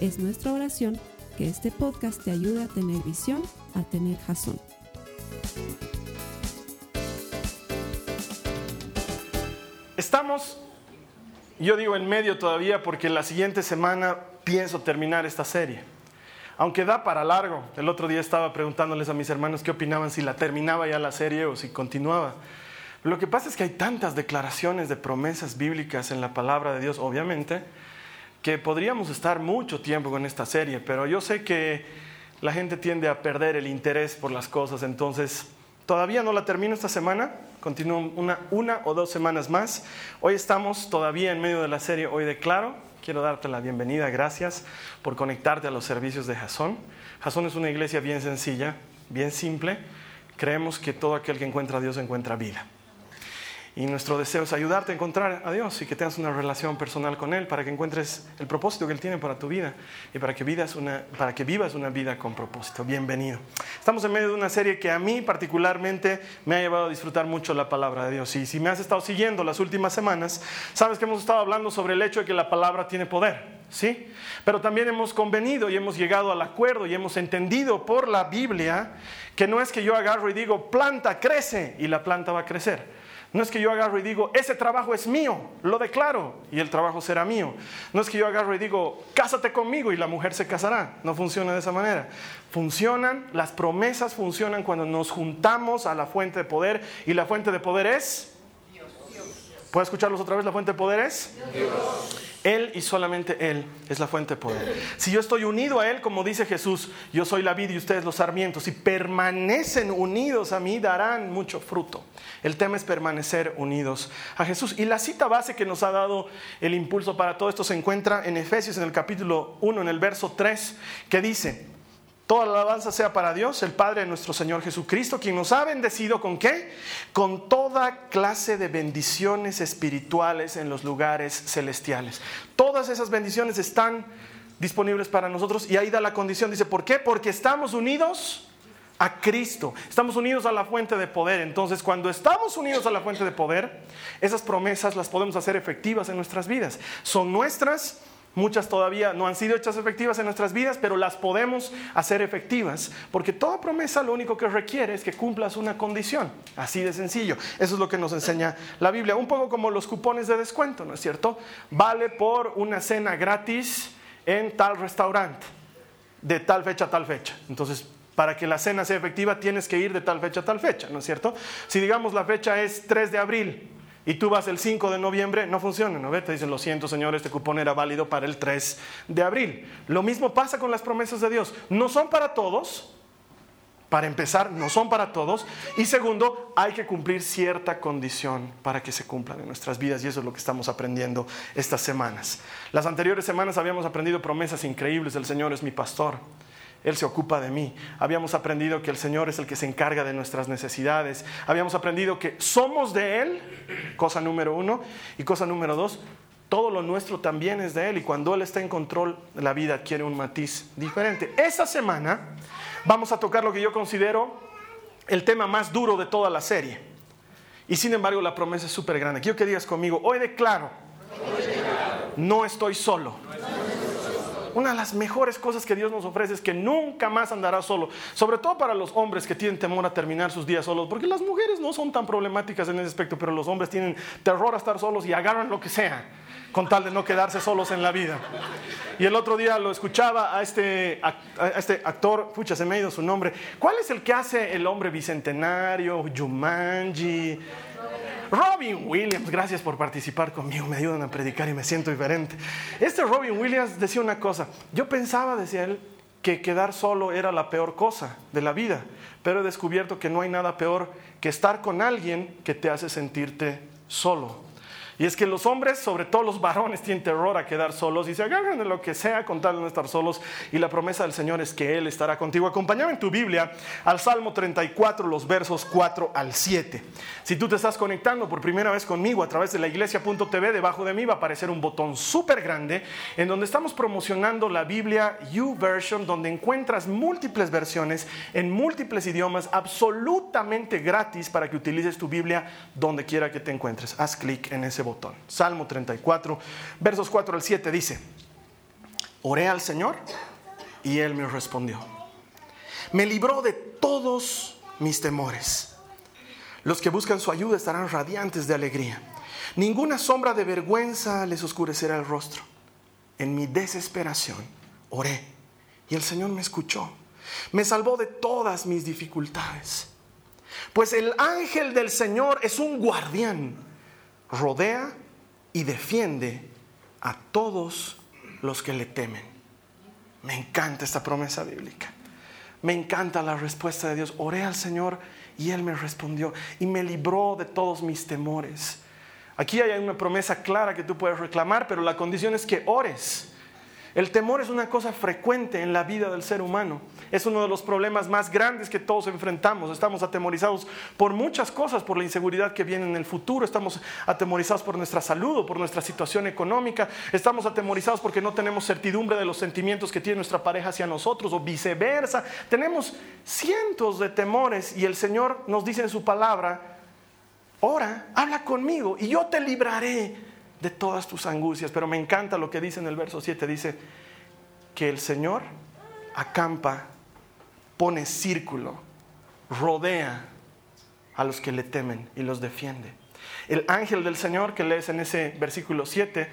Es nuestra oración que este podcast te ayude a tener visión, a tener Jasón. Estamos, yo digo, en medio todavía, porque la siguiente semana pienso terminar esta serie. Aunque da para largo. El otro día estaba preguntándoles a mis hermanos qué opinaban, si la terminaba ya la serie o si continuaba. Lo que pasa es que hay tantas declaraciones de promesas bíblicas en la palabra de Dios, obviamente, que podríamos estar mucho tiempo con esta serie, pero yo sé que la gente tiende a perder el interés por las cosas, entonces todavía no la termino esta semana, continúo una o dos semanas más. Hoy estamos todavía en medio de la serie Hoy Declaro. Quiero darte la bienvenida, gracias por conectarte a los servicios de Jasón. Jasón es una iglesia bien sencilla, bien simple. Creemos que todo aquel que encuentra a Dios encuentra vida. Y nuestro deseo es ayudarte a encontrar a Dios y que tengas una relación personal con Él para que encuentres el propósito que Él tiene para tu vida y para que vivas una vida con propósito. Bienvenido. Estamos en medio de una serie que a mí particularmente me ha llevado a disfrutar mucho la palabra de Dios. Y si me has estado siguiendo las últimas semanas, sabes que hemos estado hablando sobre el hecho de que la palabra tiene poder, ¿sí? Pero también hemos convenido y hemos llegado al acuerdo y hemos entendido por la Biblia que no es que yo agarro y digo, planta, crece, y la planta va a crecer. No es que yo agarro y digo, ese trabajo es mío, lo declaro y el trabajo será mío. No es que yo agarro y digo, cásate conmigo y la mujer se casará. No funciona de esa manera. Funcionan, las promesas funcionan cuando nos juntamos a la fuente de poder, y la fuente de poder es Dios. ¿Puedes escucharlos otra vez? La fuente de poder es Dios. Él y solamente Él es la fuente de poder. Si yo estoy unido a Él, como dice Jesús, yo soy la vid y ustedes los sarmientos. Si permanecen unidos a mí, darán mucho fruto. El tema es permanecer unidos a Jesús. Y la cita base que nos ha dado el impulso para todo esto se encuentra en Efesios, en el capítulo 1, en el verso 3, que dice: toda la alabanza sea para Dios, el Padre de nuestro Señor Jesucristo, quien nos ha bendecido ¿con qué? Con toda clase de bendiciones espirituales en los lugares celestiales. Todas esas bendiciones están disponibles para nosotros, y ahí da la condición. Dice, ¿por qué? Porque estamos unidos a Cristo, estamos unidos a la fuente de poder. Entonces, cuando estamos unidos a la fuente de poder, esas promesas las podemos hacer efectivas en nuestras vidas. Son nuestras. Muchas todavía no han sido hechas efectivas en nuestras vidas, pero las podemos hacer efectivas, porque toda promesa lo único que requiere es que cumplas una condición. Así de sencillo. Eso es lo que nos enseña la Biblia. Un poco como los cupones de descuento, ¿no es cierto? Vale por una cena gratis en tal restaurante, de tal fecha a tal fecha. Entonces, para que la cena sea efectiva, tienes que ir de tal fecha a tal fecha, ¿no es cierto? Si digamos la fecha es 3 de abril, y tú vas el 5 de noviembre, no funciona, ¿no? Te dicen, lo siento, señor, este cupón era válido para el 3 de abril. Lo mismo pasa con las promesas de Dios. No son para todos, para empezar, no son para todos. Y segundo, hay que cumplir cierta condición para que se cumplan en nuestras vidas. Y eso es lo que estamos aprendiendo estas semanas. Las anteriores semanas habíamos aprendido promesas increíbles. El Señor es mi pastor, Él se ocupa de mí. Habíamos aprendido que el Señor es el que se encarga de nuestras necesidades. Habíamos aprendido que somos de Él, cosa número 1. Y cosa número 2, todo lo nuestro también es de Él. Y cuando Él está en control, la vida adquiere un matiz diferente. Esta semana vamos a tocar lo que yo considero el tema más duro de toda la serie. Y sin embargo, la promesa es súper grande. Quiero que digas conmigo, hoy declaro, no estoy solo. Una de las mejores cosas que Dios nos ofrece es que nunca más andarás solo. Sobre todo para los hombres que tienen temor a terminar sus días solos. Porque las mujeres no son tan problemáticas en ese aspecto, pero los hombres tienen terror a estar solos y agarran lo que sea con tal de no quedarse solos en la vida. Y el otro día lo escuchaba a este actor, pucha, se me ha ido su nombre. ¿Cuál es el que hace El Hombre Bicentenario, Jumanji? Robin Williams, gracias por participar conmigo, me ayudan a predicar y me siento diferente. Este Robin Williams decía una cosa, yo pensaba, decía él, que quedar solo era la peor cosa de la vida, pero he descubierto que no hay nada peor que estar con alguien que te hace sentirte solo. Y es que los hombres, sobre todo los varones, tienen terror a quedar solos y se agarran de lo que sea con tal de no estar solos. Y la promesa del Señor es que Él estará contigo. Acompáñame en tu Biblia al Salmo 34, los versos 4 al 7. Si tú te estás conectando por primera vez conmigo a través de laiglesia.tv, debajo de mí va a aparecer un botón súper grande en donde estamos promocionando la Biblia YouVersion, donde encuentras múltiples versiones en múltiples idiomas absolutamente gratis para que utilices tu Biblia donde quiera que te encuentres. Haz clic en ese botón. Salmo 34, versos 4 al 7 dice: oré al Señor y Él me respondió. Me libró de todos mis temores. Los que buscan su ayuda estarán radiantes de alegría. Ninguna sombra de vergüenza les oscurecerá el rostro. En mi desesperación oré y el Señor me escuchó. Me salvó de todas mis dificultades. Pues el ángel del Señor es un guardián. Rodea y defiende a todos los que le temen. Me encanta esta promesa bíblica. Me encanta la respuesta de Dios. Oré al Señor y Él me respondió y me libró de todos mis temores. Aquí hay una promesa clara que tú puedes reclamar, pero la condición es que ores. El temor es una cosa frecuente en la vida del ser humano. Es uno de los problemas más grandes que todos enfrentamos. Estamos atemorizados por muchas cosas, por la inseguridad que viene en el futuro. Estamos atemorizados por nuestra salud o por nuestra situación económica. Estamos atemorizados porque no tenemos certidumbre de los sentimientos que tiene nuestra pareja hacia nosotros o viceversa. Tenemos cientos de temores y el Señor nos dice en su palabra: ora, habla conmigo y yo te libraré de todas tus angustias. Pero me encanta lo que dice en el verso 7. Dice que el Señor acampa, pone círculo, rodea a los que le temen y los defiende. El ángel del Señor que lees en ese versículo 7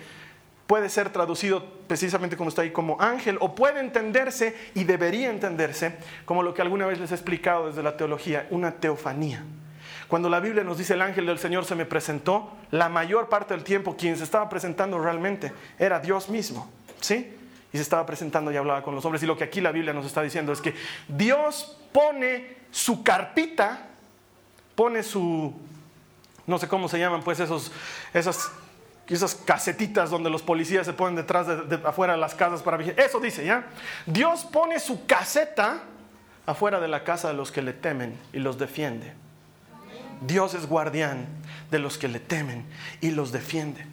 puede ser traducido precisamente como está ahí, como ángel, o puede entenderse y debería entenderse como lo que alguna vez les he explicado desde la teología, una teofanía. Cuando la Biblia nos dice el ángel del Señor se me presentó, la mayor parte del tiempo quien se estaba presentando realmente era Dios mismo, ¿sí? Y se estaba presentando y hablaba con los hombres. Y lo que aquí la Biblia nos está diciendo es que Dios pone su carpita, pone su, no sé cómo se llaman, pues esas casetitas donde los policías se ponen detrás de afuera de las casas para vigilar. Eso dice, ¿ya? Dios pone su caseta afuera de la casa de los que le temen y los defiende. Dios es guardián de los que le temen y los defiende.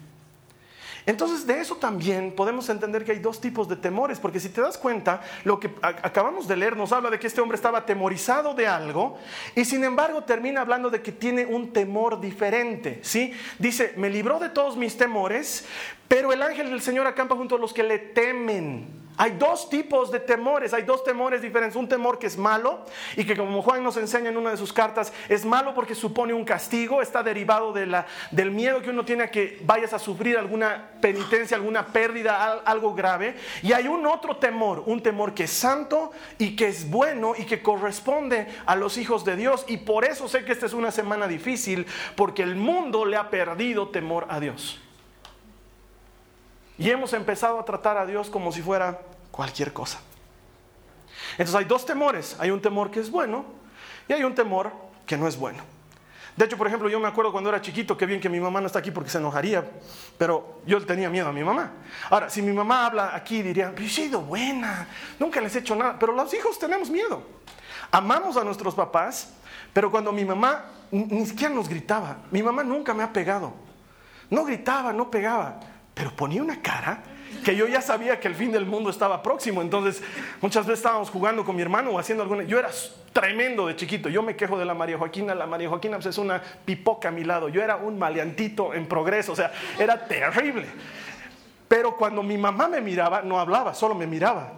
Entonces, de eso también podemos entender que hay dos tipos de temores, porque si te das cuenta, lo que acabamos de leer nos habla de que este hombre estaba atemorizado de algo y sin embargo termina hablando de que tiene un temor diferente, ¿sí? Dice, me libró de todos mis temores, pero el ángel del Señor acampa junto a los que le temen. Hay dos tipos de temores, hay dos temores diferentes. Un temor que es malo y que, como Juan nos enseña en una de sus cartas, es malo porque supone un castigo, está derivado del miedo que uno tiene a que vayas a sufrir alguna penitencia, alguna pérdida, algo grave. Y hay un otro temor, un temor que es santo y que es bueno y que corresponde a los hijos de Dios. Y por eso sé que esta es una semana difícil, porque el mundo le ha perdido temor a Dios. Y hemos empezado a tratar a Dios como si fuera cualquier cosa. Entonces hay dos temores. Hay un temor que es bueno y hay un temor que no es bueno. De hecho, por ejemplo, yo me acuerdo cuando era chiquito, qué bien que mi mamá no está aquí porque se enojaría, pero yo tenía miedo a mi mamá. Ahora, si mi mamá habla aquí, diría, yo he sido buena, nunca les he hecho nada. Pero los hijos tenemos miedo. Amamos a nuestros papás, pero cuando mi mamá ni siquiera nos gritaba, mi mamá nunca me ha pegado. No gritaba, no pegaba. Pero ponía una cara que yo ya sabía que el fin del mundo estaba próximo. Entonces, muchas veces estábamos jugando con mi hermano o haciendo alguna... Yo era tremendo de chiquito. Yo me quejo de la María Joaquina. La María Joaquina pues, es una pipoca a mi lado. Yo era un maleantito en progreso. O sea, era terrible. Pero cuando mi mamá me miraba, no hablaba, solo me miraba.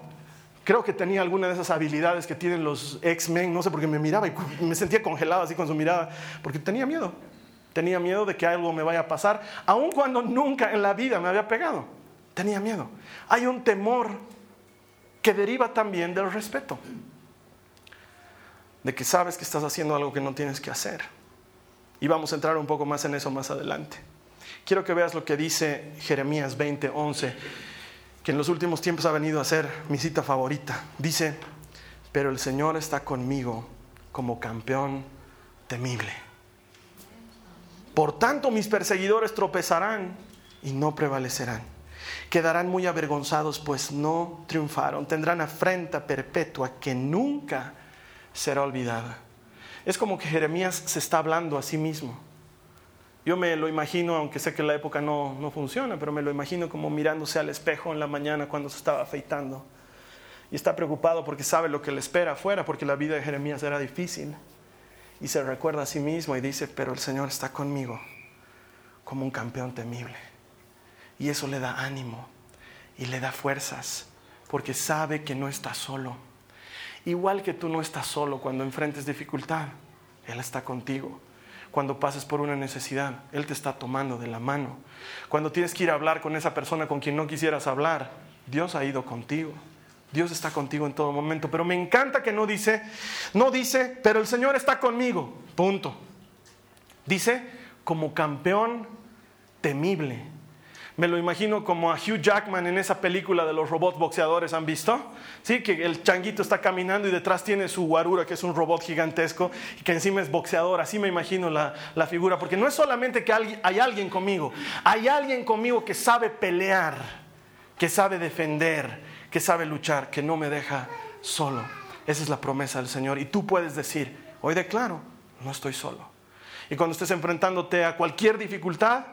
Creo que tenía alguna de esas habilidades que tienen los X-Men. No sé, porque me miraba y me sentía congelado así con su mirada. Porque tenía miedo. Tenía miedo de que algo me vaya a pasar, aun cuando nunca en la vida me había pegado. Tenía miedo. Hay un temor que deriva también del respeto. De que sabes que estás haciendo algo que no tienes que hacer. Y vamos a entrar un poco más en eso más adelante. Quiero que veas lo que dice Jeremías 20:11, que en los últimos tiempos ha venido a ser mi cita favorita. Dice, pero el Señor está conmigo como campeón temible. Por tanto, mis perseguidores tropezarán y no prevalecerán. Quedarán muy avergonzados, pues no triunfaron. Tendrán afrenta perpetua que nunca será olvidada. Es como que Jeremías se está hablando a sí mismo. Yo me lo imagino, aunque sé que la época no funciona, pero me lo imagino como mirándose al espejo en la mañana cuando se estaba afeitando. Y está preocupado porque sabe lo que le espera afuera, porque la vida de Jeremías era difícil. Y se recuerda a sí mismo y dice, pero el Señor está conmigo como un campeón temible. Y eso le da ánimo y le da fuerzas, porque sabe que no está solo. Igual que tú no estás solo cuando enfrentes dificultad, Él está contigo. Cuando pases por una necesidad, Él te está tomando de la mano. Cuando tienes que ir a hablar con esa persona con quien no quisieras hablar, Dios ha ido contigo. Dios está contigo en todo momento. Pero me encanta que no dice, pero el Señor está conmigo, punto. Dice, como campeón temible. Me lo imagino como a Hugh Jackman en esa película de los robots boxeadores, ¿han visto? Sí, que el changuito está caminando y detrás tiene su guarura, que es un robot gigantesco, y que encima es boxeador. Así me imagino la figura, porque no es solamente que hay alguien conmigo. Hay alguien conmigo que sabe pelear, que sabe defender, que sabe luchar, que no me deja solo. Esa es la promesa del Señor. Y tú puedes decir, hoy declaro, no estoy solo. Y cuando estés enfrentándote a cualquier dificultad,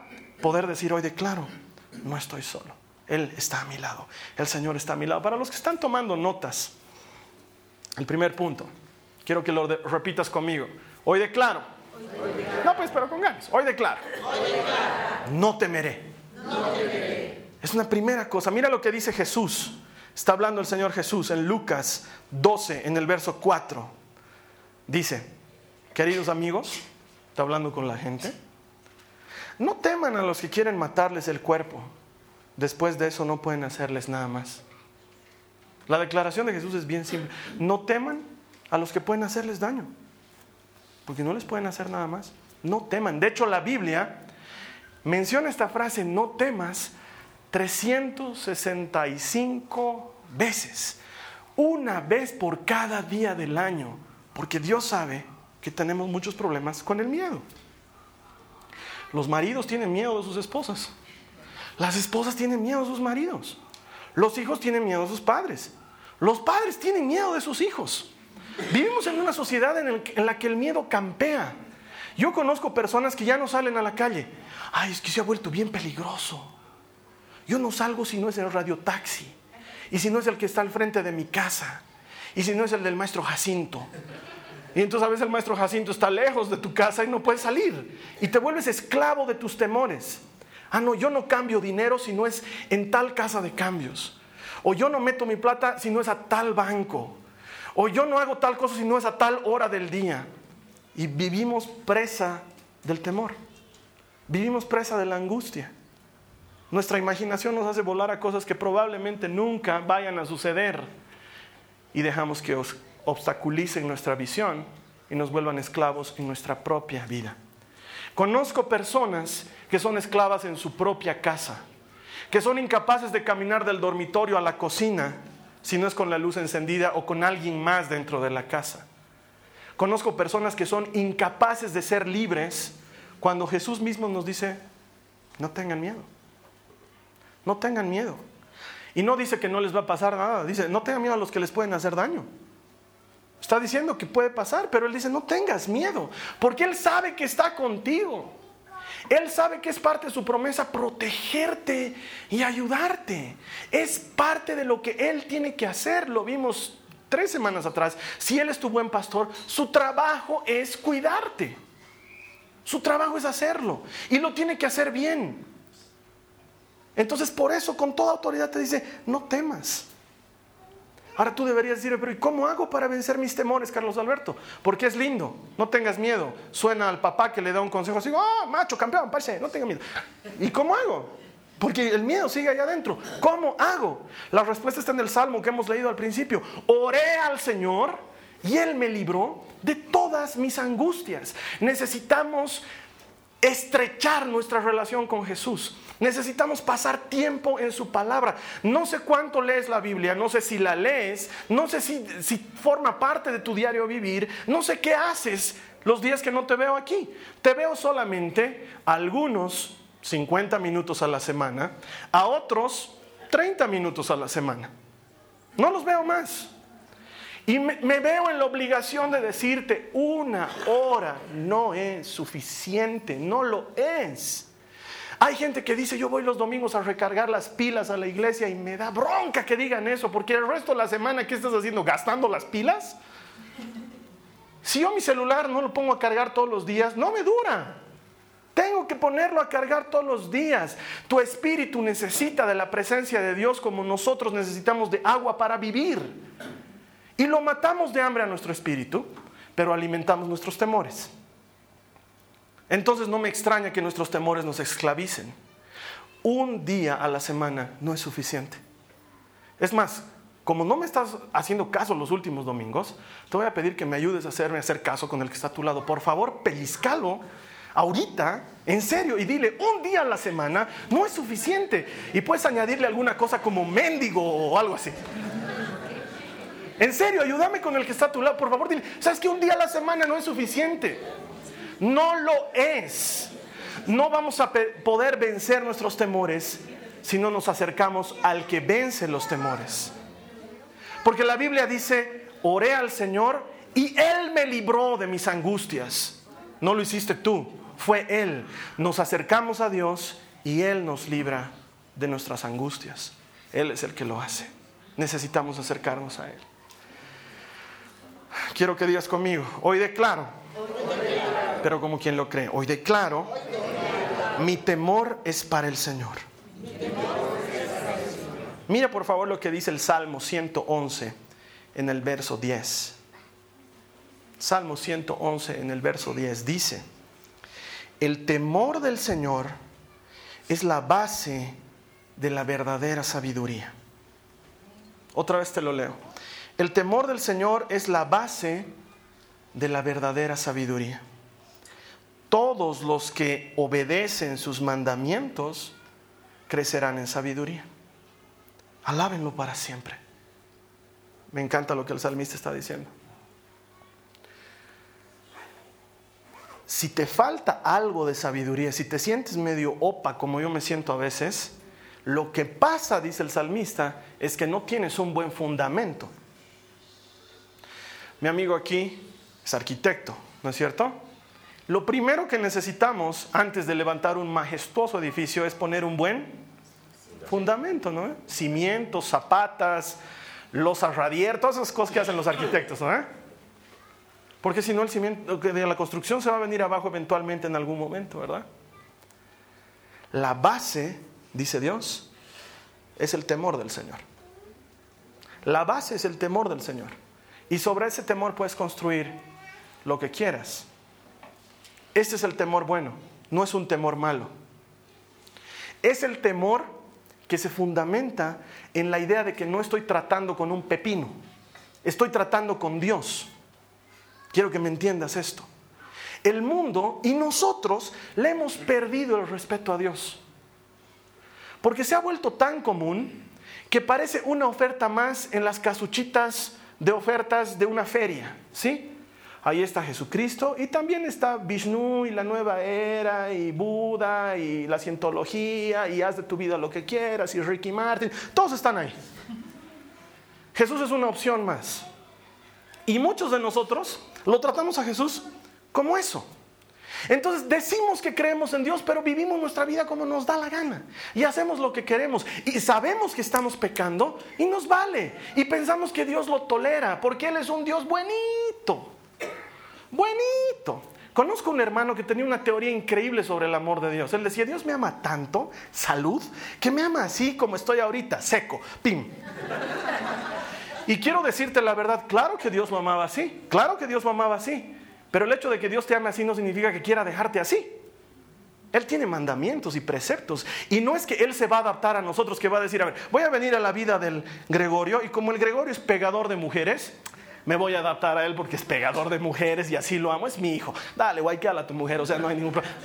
poder decir, hoy declaro, no estoy solo. Él está a mi lado. El Señor está a mi lado. Para los que están tomando notas, el primer punto, quiero que lo repitas conmigo. Hoy declaro. Hoy declaro. No, pues, pero con ganas. Hoy declaro. Hoy declaro. No temeré. No temeré. Es una primera cosa. Mira lo que dice Jesús. Está hablando el Señor Jesús en Lucas 12, en el verso 4. Dice, queridos amigos, está hablando con la gente, no teman a los que quieren matarles el cuerpo. Después de eso no pueden hacerles nada más. La declaración de Jesús es bien simple. No teman a los que pueden hacerles daño, porque no les pueden hacer nada más. No teman. De hecho, la Biblia menciona esta frase, no temas, 365 veces, una vez por cada día del año, porque Dios sabe que tenemos muchos problemas con el miedo. Los maridos tienen miedo de sus esposas, las esposas tienen miedo de sus maridos, los hijos tienen miedo de sus padres, los padres tienen miedo de sus hijos. Vivimos en una sociedad en la que el miedo campea. Yo conozco personas que ya no salen a la calle. Ay, es que se ha vuelto bien peligroso. Yo no salgo si no es el radiotaxi, y si no es el que está al frente de mi casa, y si no es el del maestro Jacinto. Y entonces a veces el maestro Jacinto está lejos de tu casa y no puedes salir, y te vuelves esclavo de tus temores. Ah, no, yo no cambio dinero si no es en tal casa de cambios, o yo no meto mi plata si no es a tal banco, o yo no hago tal cosa si no es a tal hora del día. Y vivimos presa del temor, vivimos presa de la angustia. Nuestra imaginación nos hace volar a cosas que probablemente nunca vayan a suceder, y dejamos que obstaculicen nuestra visión y nos vuelvan esclavos en nuestra propia vida. Conozco personas que son esclavas en su propia casa, que son incapaces de caminar del dormitorio a la cocina si no es con la luz encendida o con alguien más dentro de la casa. Conozco personas que son incapaces de ser libres cuando Jesús mismo nos dice, no tengan miedo. No tengan miedo. Y no dice que no les va a pasar nada. Dice, no tengan miedo a los que les pueden hacer daño. Está diciendo que puede pasar, pero Él dice, no tengas miedo, porque Él sabe que está contigo. Él sabe que es parte de su promesa protegerte y ayudarte. Es parte de lo que Él tiene que hacer. Lo vimos 3 semanas atrás. Si Él es tu buen pastor, su trabajo es cuidarte. Su trabajo es hacerlo, y lo tiene que hacer bien. Entonces, por eso, con toda autoridad te dice, no temas. Ahora tú deberías decir, pero ¿y cómo hago para vencer mis temores, Carlos Alberto? Porque es lindo, no tengas miedo. Suena al papá que le da un consejo así, oh, macho, campeón, parce, no tengas miedo. ¿Y cómo hago? Porque el miedo sigue allá adentro. ¿Cómo hago? La respuesta está en el Salmo que hemos leído al principio. Oré al Señor y Él me libró de todas mis angustias. Necesitamos estrechar nuestra relación con Jesús. Necesitamos pasar tiempo en su palabra. No sé cuánto lees la Biblia, no sé si la lees, no sé si forma parte de tu diario vivir, no sé qué haces, los días que no te veo aquí. Te veo solamente a algunos 50 minutos a la semana, a otros 30 minutos a la semana. No los veo más. Y me veo en la obligación de decirte, una hora no es suficiente, no lo es. Hay gente que dice, yo voy los domingos a recargar las pilas a la iglesia, y me da bronca que digan eso, porque el resto de la semana, ¿qué estás haciendo? ¿Gastando las pilas? Si yo mi celular no lo pongo a cargar todos los días, no me dura. Tengo que ponerlo a cargar todos los días. Tu espíritu necesita de la presencia de Dios como nosotros necesitamos de agua para vivir. Y lo matamos de hambre a nuestro espíritu, pero alimentamos nuestros temores. Entonces no me extraña que nuestros temores nos esclavicen. Un día a la semana no es suficiente. Es más, como no me estás haciendo caso los últimos domingos, te voy a pedir que me ayudes a hacer caso con el que está a tu lado. Por favor, pellizcalo ahorita, en serio, y dile, un día a la semana no es suficiente. Y puedes añadirle alguna cosa como mendigo o algo así. En serio, ayúdame con el que está a tu lado, por favor, dile, ¿sabes qué? Un día a la semana no es suficiente. No lo es. No vamos a poder vencer nuestros temores si no nos acercamos al que vence los temores. Porque la Biblia dice, oré al Señor y Él me libró de mis angustias. No lo hiciste tú, fue Él. Nos acercamos a Dios y Él nos libra de nuestras angustias. Él es el que lo hace. Necesitamos acercarnos a Él. Quiero que digas conmigo, hoy declaro, pero como quien lo cree, hoy declaro, mi temor es para el Señor. Mira por favor lo que dice el Salmo 111 en el verso 10. Salmo 111 en el verso 10 dice, el temor del Señor es la base de la verdadera sabiduría. Otra vez te lo leo. El temor del Señor es la base de la verdadera sabiduría. Todos los que obedecen sus mandamientos crecerán en sabiduría. Alábenlo para siempre. Me encanta lo que el salmista está diciendo. Si te falta algo de sabiduría, si te sientes medio opa como yo me siento a veces, lo que pasa, dice el salmista, es que no tienes un buen fundamento. Mi amigo aquí es arquitecto, ¿no es cierto? Lo primero que necesitamos antes de levantar un majestuoso edificio es poner un buen fundamento, ¿no? Cimientos, zapatas, losas radier, todas esas cosas que hacen los arquitectos, ¿no? Porque si no, el cimiento de la construcción se va a venir abajo eventualmente en algún momento, ¿verdad? La base, dice Dios, es el temor del Señor. La base es el temor del Señor. Y sobre ese temor puedes construir lo que quieras. Este es el temor bueno, no es un temor malo. Es el temor que se fundamenta en la idea de que no estoy tratando con un pepino, estoy tratando con Dios. Quiero que me entiendas esto. El mundo y nosotros le hemos perdido el respeto a Dios, porque se ha vuelto tan común que parece una oferta más en las casuchitas de ofertas de una feria, ¿sí? Ahí está Jesucristo y también está Vishnu y la nueva era y Buda y la cientología y haz de tu vida lo que quieras y Ricky Martin. Todos están ahí. Jesús es una opción más. Y muchos de nosotros lo tratamos a Jesús como eso. Entonces decimos que creemos en Dios, pero vivimos nuestra vida como nos da la gana. Y hacemos lo que queremos. Y sabemos que estamos pecando y nos vale. Y pensamos que Dios lo tolera porque Él es un Dios buenito. Buenito. Conozco un hermano que tenía una teoría increíble sobre el amor de Dios. Él decía, Dios me ama tanto, salud, que me ama así como estoy ahorita, seco, pim. Y quiero decirte la verdad, claro que Dios lo amaba así, claro que Dios lo amaba así. Pero el hecho de que Dios te ame así no significa que quiera dejarte así. Él tiene mandamientos y preceptos. Y no es que Él se va a adaptar a nosotros, que va a decir, a ver, voy a venir a la vida del Gregorio y como el Gregorio es pegador de mujeres, me voy a adaptar a él porque es pegador de mujeres y así lo amo, es mi hijo. Dale, guay, que a tu mujer, o sea, no hay ningún problema.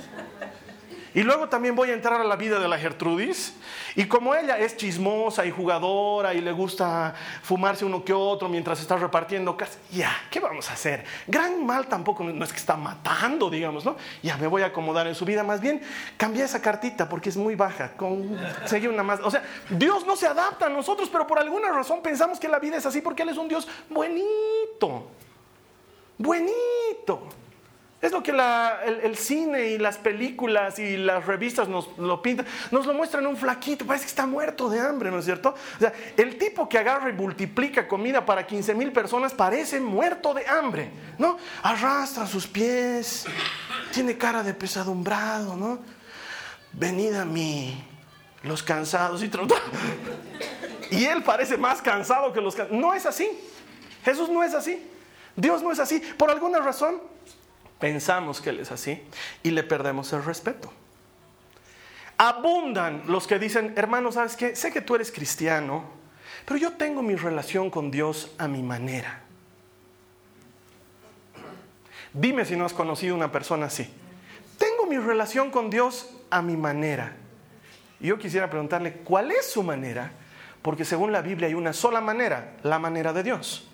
Y luego también voy a entrar a la vida de la Gertrudis. Y como ella es chismosa y jugadora y le gusta fumarse uno que otro mientras está repartiendo casas, ya, ¿qué vamos a hacer? Gran mal tampoco, no es que está matando, digamos, ¿no? Ya me voy a acomodar en su vida. Más bien, cambié esa cartita porque es muy baja. Conseguí una más. O sea, Dios no se adapta a nosotros, pero por alguna razón pensamos que la vida es así porque Él es un Dios buenito. Buenito. Es lo que el cine y las películas y las revistas nos lo pintan. Nos lo muestran un flaquito, parece que está muerto de hambre, ¿no es cierto? O sea, el tipo que agarra y multiplica comida para 15,000 personas parece muerto de hambre, ¿no? Arrastra sus pies, tiene cara de pesadumbrado, ¿no? Venid a mí, los cansados y y él parece más cansado que los cansados. No es así. Jesús no es así. Dios no es así. Por alguna razón pensamos que Él es así y le perdemos el respeto. Abundan los que dicen, hermano, ¿sabes qué? Sé que tú eres cristiano, pero yo tengo mi relación con Dios a mi manera. Dime si no has conocido una persona así. Tengo mi relación con Dios a mi manera. Y yo quisiera preguntarle, ¿cuál es su manera? Porque según la Biblia hay una sola manera, la manera de Dios.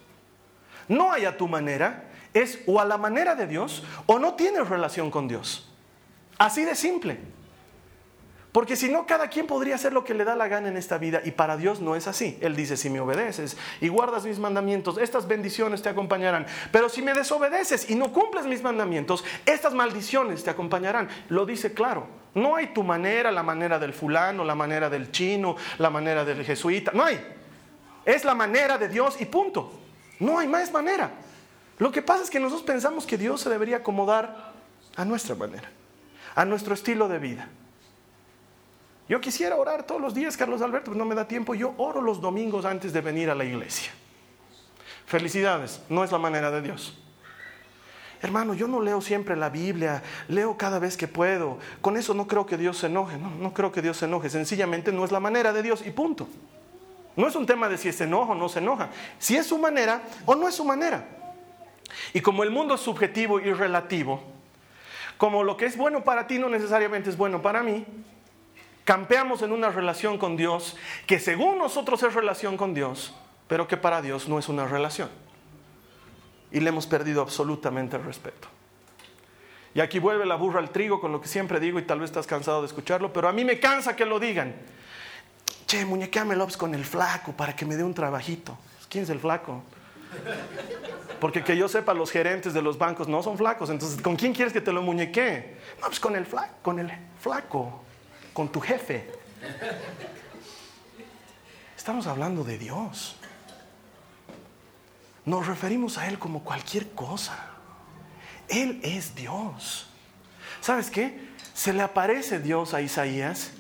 No hay a tu manera. Es o a la manera de Dios o no tienes relación con Dios. Así de simple. Porque si no, cada quien podría hacer lo que le da la gana en esta vida. Y para Dios no es así. Él dice, si me obedeces y guardas mis mandamientos, estas bendiciones te acompañarán. Pero si me desobedeces y no cumples mis mandamientos, estas maldiciones te acompañarán. Lo dice claro. No hay tu manera, la manera del fulano, la manera del chino, la manera del jesuita. No hay. Es la manera de Dios y punto. No hay más manera. Lo que pasa es que nosotros pensamos que Dios se debería acomodar a nuestra manera, a nuestro estilo de vida. Yo quisiera orar todos los días, Carlos Alberto, pero no me da tiempo. Yo oro los domingos antes de venir a la iglesia. Felicidades, no es la manera de Dios. Hermano, yo no leo siempre la Biblia, leo cada vez que puedo. Con eso no creo que Dios se enoje, no creo que Dios se enoje. Sencillamente no es la manera de Dios y punto. No es un tema de si se enoja o no se enoja, si es su manera o no es su manera. Y como el mundo es subjetivo y relativo, como lo que es bueno para ti no necesariamente es bueno para mí, campeamos en una relación con Dios que según nosotros es relación con Dios, pero que para Dios no es una relación. Y le hemos perdido absolutamente el respeto. Y aquí vuelve la burra al trigo con lo que siempre digo, y tal vez estás cansado de escucharlo, pero a mí me cansa que lo digan. Che, muñequéamelo con el flaco para que me dé un trabajito. ¿Quién es el flaco? Porque que yo sepa, los gerentes de los bancos no son flacos. Entonces, ¿con quién quieres que te lo muñequee? No, pues con el flaco, con tu jefe. Estamos hablando de Dios. Nos referimos a Él como cualquier cosa. Él es Dios. ¿Sabes qué? Se le aparece Dios a Isaías.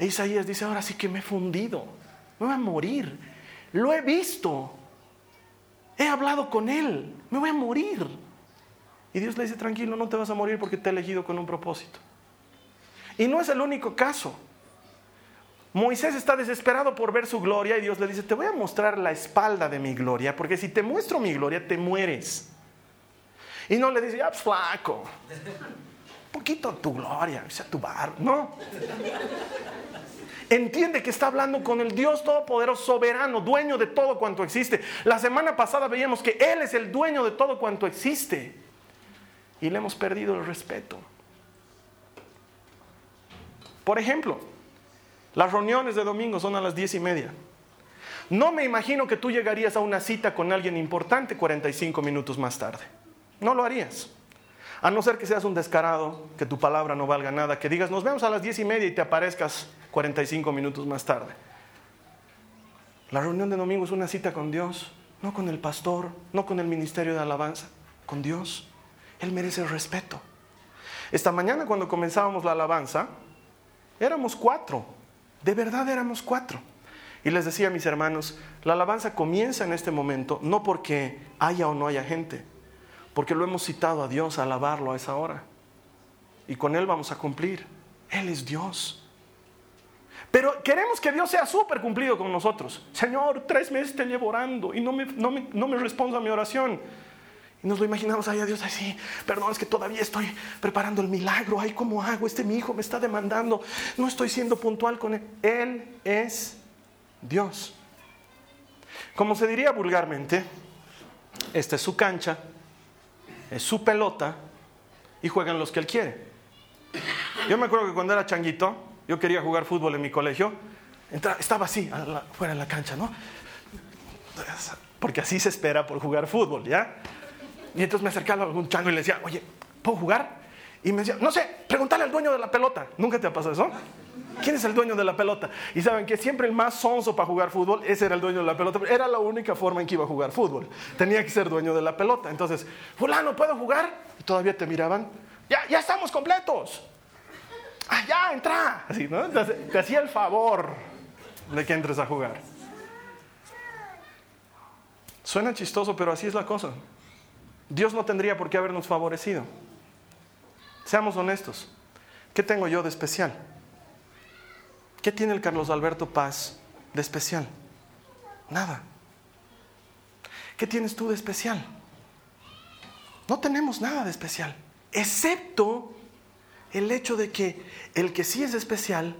E Isaías dice, ahora sí que me he fundido. Me voy a morir. Lo he visto. He hablado con Él, me voy a morir. Y Dios le dice, tranquilo, no te vas a morir porque te he elegido con un propósito. Y no es el único caso. Moisés está desesperado por ver su gloria y Dios le dice, te voy a mostrar la espalda de mi gloria, porque si te muestro mi gloria, te mueres. Y no le dice, ya, flaco, un poquito tu gloria, o sea, tu barba. No. Entiende que está hablando con el Dios todopoderoso, soberano, dueño de todo cuanto existe. La semana pasada veíamos que Él es el dueño de todo cuanto existe. Y le hemos perdido el respeto. Por ejemplo, las reuniones de domingo son a las 10:30. No me imagino que tú llegarías a una cita con alguien importante 45 minutos más tarde. No lo harías. A no ser que seas un descarado, que tu palabra no valga nada, que digas, nos vemos a las 10:30 y te aparezcas 45 minutos más tarde. La reunión de domingo es una cita con Dios, no con el pastor, no con el ministerio de alabanza, con Dios. Él merece el respeto. Esta mañana cuando comenzábamos la alabanza, éramos 4, de verdad éramos 4. Y les decía a mis hermanos, la alabanza comienza en este momento, no porque haya o no haya gente, porque lo hemos citado a Dios a alabarlo a esa hora. Y con Él vamos a cumplir. Él es Dios. Pero queremos que Dios sea súper cumplido con nosotros. Señor, 3 meses te llevo orando y no me responde a mi oración. Y nos lo imaginamos, ay, a Dios, así, perdón, es que todavía estoy preparando el milagro. Ay, ¿cómo hago? Mi hijo me está demandando. No estoy siendo puntual con él. Él es Dios. Como se diría vulgarmente, esta es su cancha, es su pelota y juegan los que él quiere. Yo me acuerdo que cuando era changuito, yo quería jugar fútbol en mi colegio. Estaba así, fuera de la cancha, ¿no? Porque así se espera por jugar fútbol, ¿ya? Y entonces me acercaba a algún chango y le decía, oye, ¿puedo jugar? Y me decía, no sé, pregúntale al dueño de la pelota. ¿Nunca te ha pasado eso? ¿Quién es el dueño de la pelota? Y saben que siempre el más sonso para jugar fútbol, ese era el dueño de la pelota. Era la única forma en que iba a jugar fútbol. Tenía que ser dueño de la pelota. Entonces, fulano, ¿puedo jugar? Y todavía te miraban, ya estamos completos. Ah, ya, entra. Así, ¿no? Entonces, te hacía el favor de que entres a jugar. Suena chistoso, pero así es la cosa. Dios no tendría por qué habernos favorecido. Seamos honestos. ¿Qué tengo yo de especial? ¿Qué tiene el Carlos Alberto Paz de especial? Nada. ¿Qué tienes tú de especial? No tenemos nada de especial, excepto el hecho de que el que sí es especial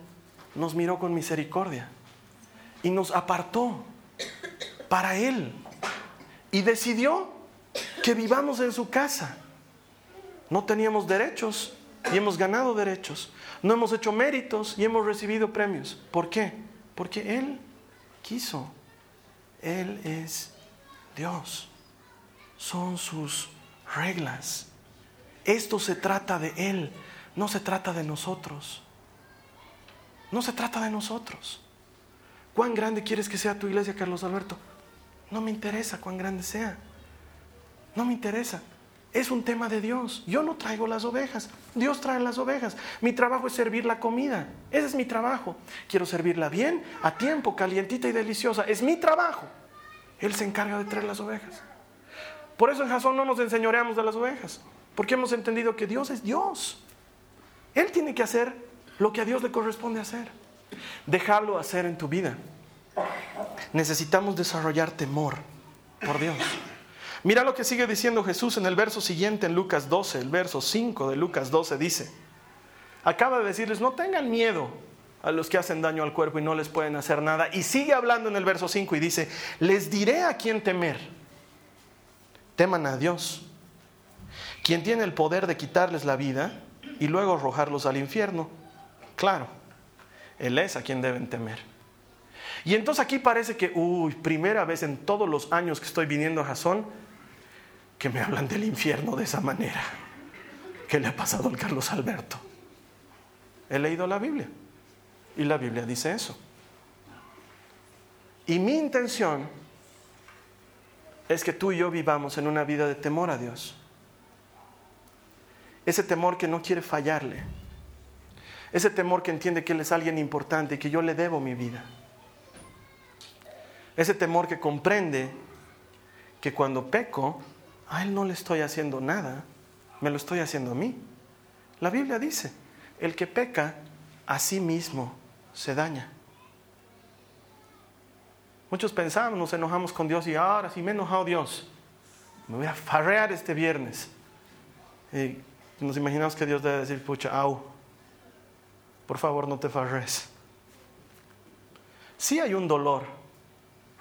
nos miró con misericordia y nos apartó para Él y decidió que vivamos en su casa. No teníamos derechos y hemos ganado derechos. No hemos hecho méritos y hemos recibido premios. ¿Por qué? Porque Él quiso. Él es Dios. Son sus reglas. Esto se trata de Él. No se trata de nosotros. No se trata de nosotros. ¿Cuán grande quieres que sea tu iglesia, Carlos Alberto? No me interesa cuán grande sea. No me interesa. Es un tema de Dios. Yo no traigo las ovejas. Dios trae las ovejas. Mi trabajo es servir la comida. Ese es mi trabajo. Quiero servirla bien, a tiempo, calientita y deliciosa. Es mi trabajo. Él se encarga de traer las ovejas. Por eso en Jasón no nos enseñoreamos de las ovejas. Porque hemos entendido que Dios es Dios. Él tiene que hacer lo que a Dios le corresponde hacer. Déjalo hacer en tu vida. Necesitamos desarrollar temor por Dios. Mira lo que sigue diciendo Jesús en el verso siguiente en Lucas 12. El verso 5 de Lucas 12 dice, acaba de decirles, no tengan miedo a los que hacen daño al cuerpo y no les pueden hacer nada. Y sigue hablando en el verso 5 y dice, les diré a quién temer. Teman a Dios, quien tiene el poder de quitarles la vida y luego arrojarlos al infierno. Claro, Él es a quien deben temer. Y entonces aquí parece que, primera vez en todos los años que estoy viniendo a Jasón, que me hablan del infierno de esa manera. ¿Qué le ha pasado al Carlos Alberto? He leído la Biblia y la Biblia dice eso. Y mi intención es que tú y yo vivamos en una vida de temor a Dios. Ese temor que no quiere fallarle. Ese temor que entiende que Él es alguien importante y que yo le debo mi vida. Ese temor que comprende que cuando peco, a Él no le estoy haciendo nada, me lo estoy haciendo a mí. La Biblia dice, el que peca, a sí mismo se daña. Muchos pensamos, nos enojamos con Dios y ahora sí me he enojado Dios. Me voy a farrear este viernes. Y nos imaginamos que Dios debe decir, pucha, au, por favor no te farres. Sí hay un dolor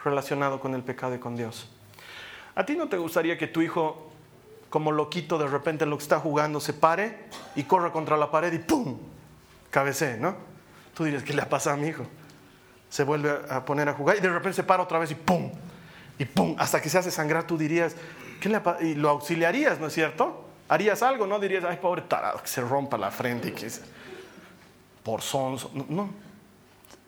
relacionado con el pecado y con Dios. ¿A ti no te gustaría que tu hijo, como loquito, de repente en lo que está jugando, se pare y corra contra la pared y ¡pum! Cabecee, ¿no? Tú dirías, ¿qué le ha pasado a mi hijo? Se vuelve a poner a jugar y de repente se para otra vez y ¡pum! Y ¡pum! Hasta que se hace sangrar, tú dirías, ¿qué le ha pasado? Y lo auxiliarías, ¿no es cierto? Harías algo, ¿no? Dirías, ay, pobre tarado, que se rompa la frente y que se... por sonso. No.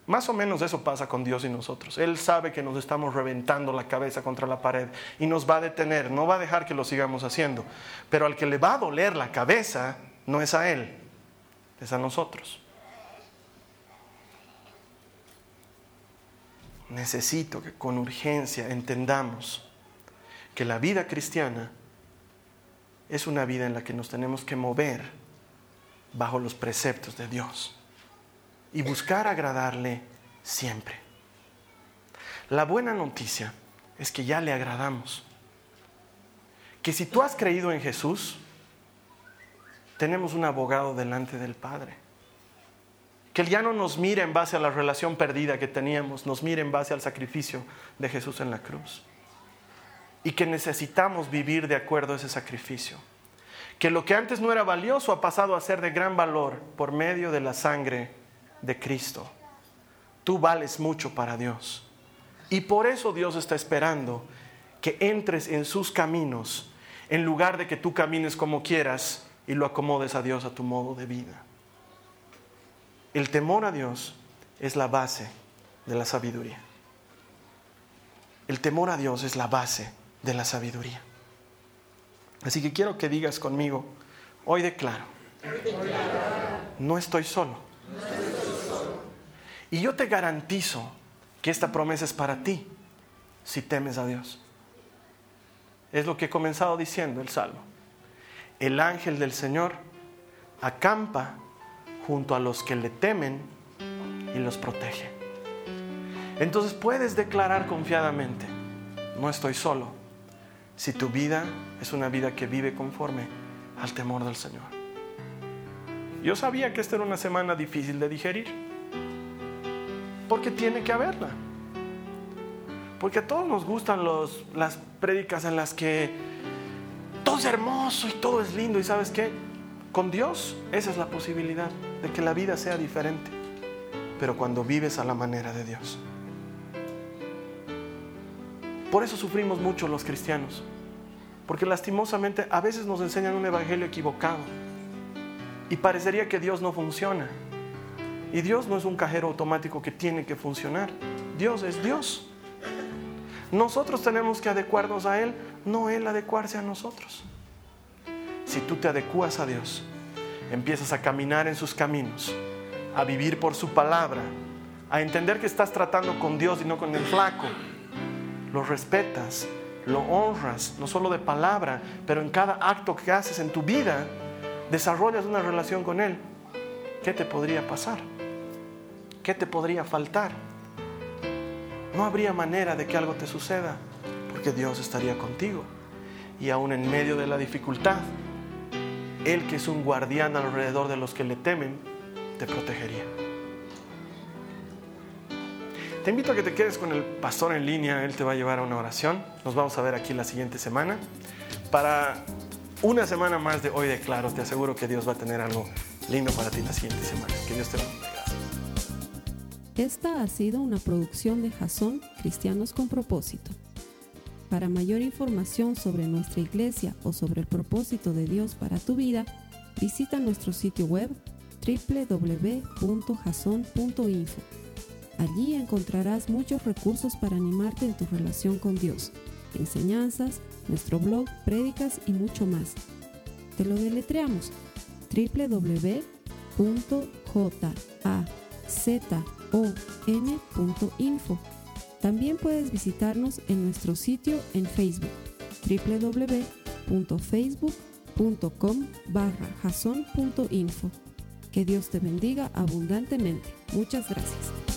Más o menos eso pasa con Dios y nosotros. Él sabe que nos estamos reventando la cabeza contra la pared y nos va a detener, no va a dejar que lo sigamos haciendo. Pero al que le va a doler la cabeza no es a Él, es a nosotros. Necesito que con urgencia entendamos que la vida cristiana es una vida en la que nos tenemos que mover bajo los preceptos de Dios y buscar agradarle siempre. La buena noticia es que ya le agradamos, que si tú has creído en Jesús, tenemos un abogado delante del Padre. Que Él ya no nos mira en base a la relación perdida que teníamos, nos mira en base al sacrificio de Jesús en la cruz. Y que necesitamos vivir de acuerdo a ese sacrificio. Que lo que antes no era valioso ha pasado a ser de gran valor por medio de la sangre de Cristo. Tú vales mucho para Dios. Y por eso Dios está esperando que entres en sus caminos, en lugar de que tú camines como quieras y lo acomodes a Dios a tu modo de vida. El temor a Dios es la base de la sabiduría. El temor a Dios es la base de la sabiduría. Así que quiero que digas conmigo, hoy declaro, no estoy solo. Y yo te garantizo que esta promesa es para ti si temes a Dios. Es lo que he comenzado diciendo el Salmo. El ángel del Señor acampa junto a los que le temen y los protege. Entonces puedes declarar confiadamente, no estoy solo, si tu vida es una vida que vive conforme al temor del Señor. Yo sabía que esta era una semana difícil de digerir, porque tiene que haberla. Porque a todos nos gustan las prédicas en las que todo es hermoso y todo es lindo. ¿Y sabes qué? Con Dios esa es la posibilidad de que la vida sea diferente. Pero cuando vives a la manera de Dios. Por eso sufrimos mucho los cristianos. Porque lastimosamente a veces nos enseñan un evangelio equivocado. Y parecería que Dios no funciona. Y Dios no es un cajero automático que tiene que funcionar. Dios es Dios. Nosotros tenemos que adecuarnos a Él, no Él adecuarse a nosotros. Si tú te adecuas a Dios, empiezas a caminar en sus caminos, a vivir por su palabra, a entender que estás tratando con Dios y no con el flaco. Lo respetas, lo honras, no solo de palabra, pero en cada acto que haces en tu vida, desarrollas una relación con Él. ¿Qué te podría pasar? ¿Qué te podría faltar? No habría manera de que algo te suceda, porque Dios estaría contigo. Y aún en medio de la dificultad, Él, que es un guardián alrededor de los que le temen, te protegería. Te invito a que te quedes con el pastor en línea. Él te va a llevar a una oración. Nos vamos a ver aquí la siguiente semana para una semana más de Hoy Declaro. Te aseguro que Dios va a tener algo lindo para ti la siguiente semana. Que Dios te bendiga. Esta ha sido una producción de Jasón, Cristianos con Propósito. Para mayor información sobre nuestra iglesia o sobre el propósito de Dios para tu vida, visita nuestro sitio web www.jason.info. Allí encontrarás muchos recursos para animarte en tu relación con Dios, enseñanzas, nuestro blog, prédicas y mucho más. Te lo deletreamos: www.jazon.info. También puedes visitarnos en nuestro sitio en Facebook, www.facebook.com/jason.info. Que Dios te bendiga abundantemente. Muchas gracias.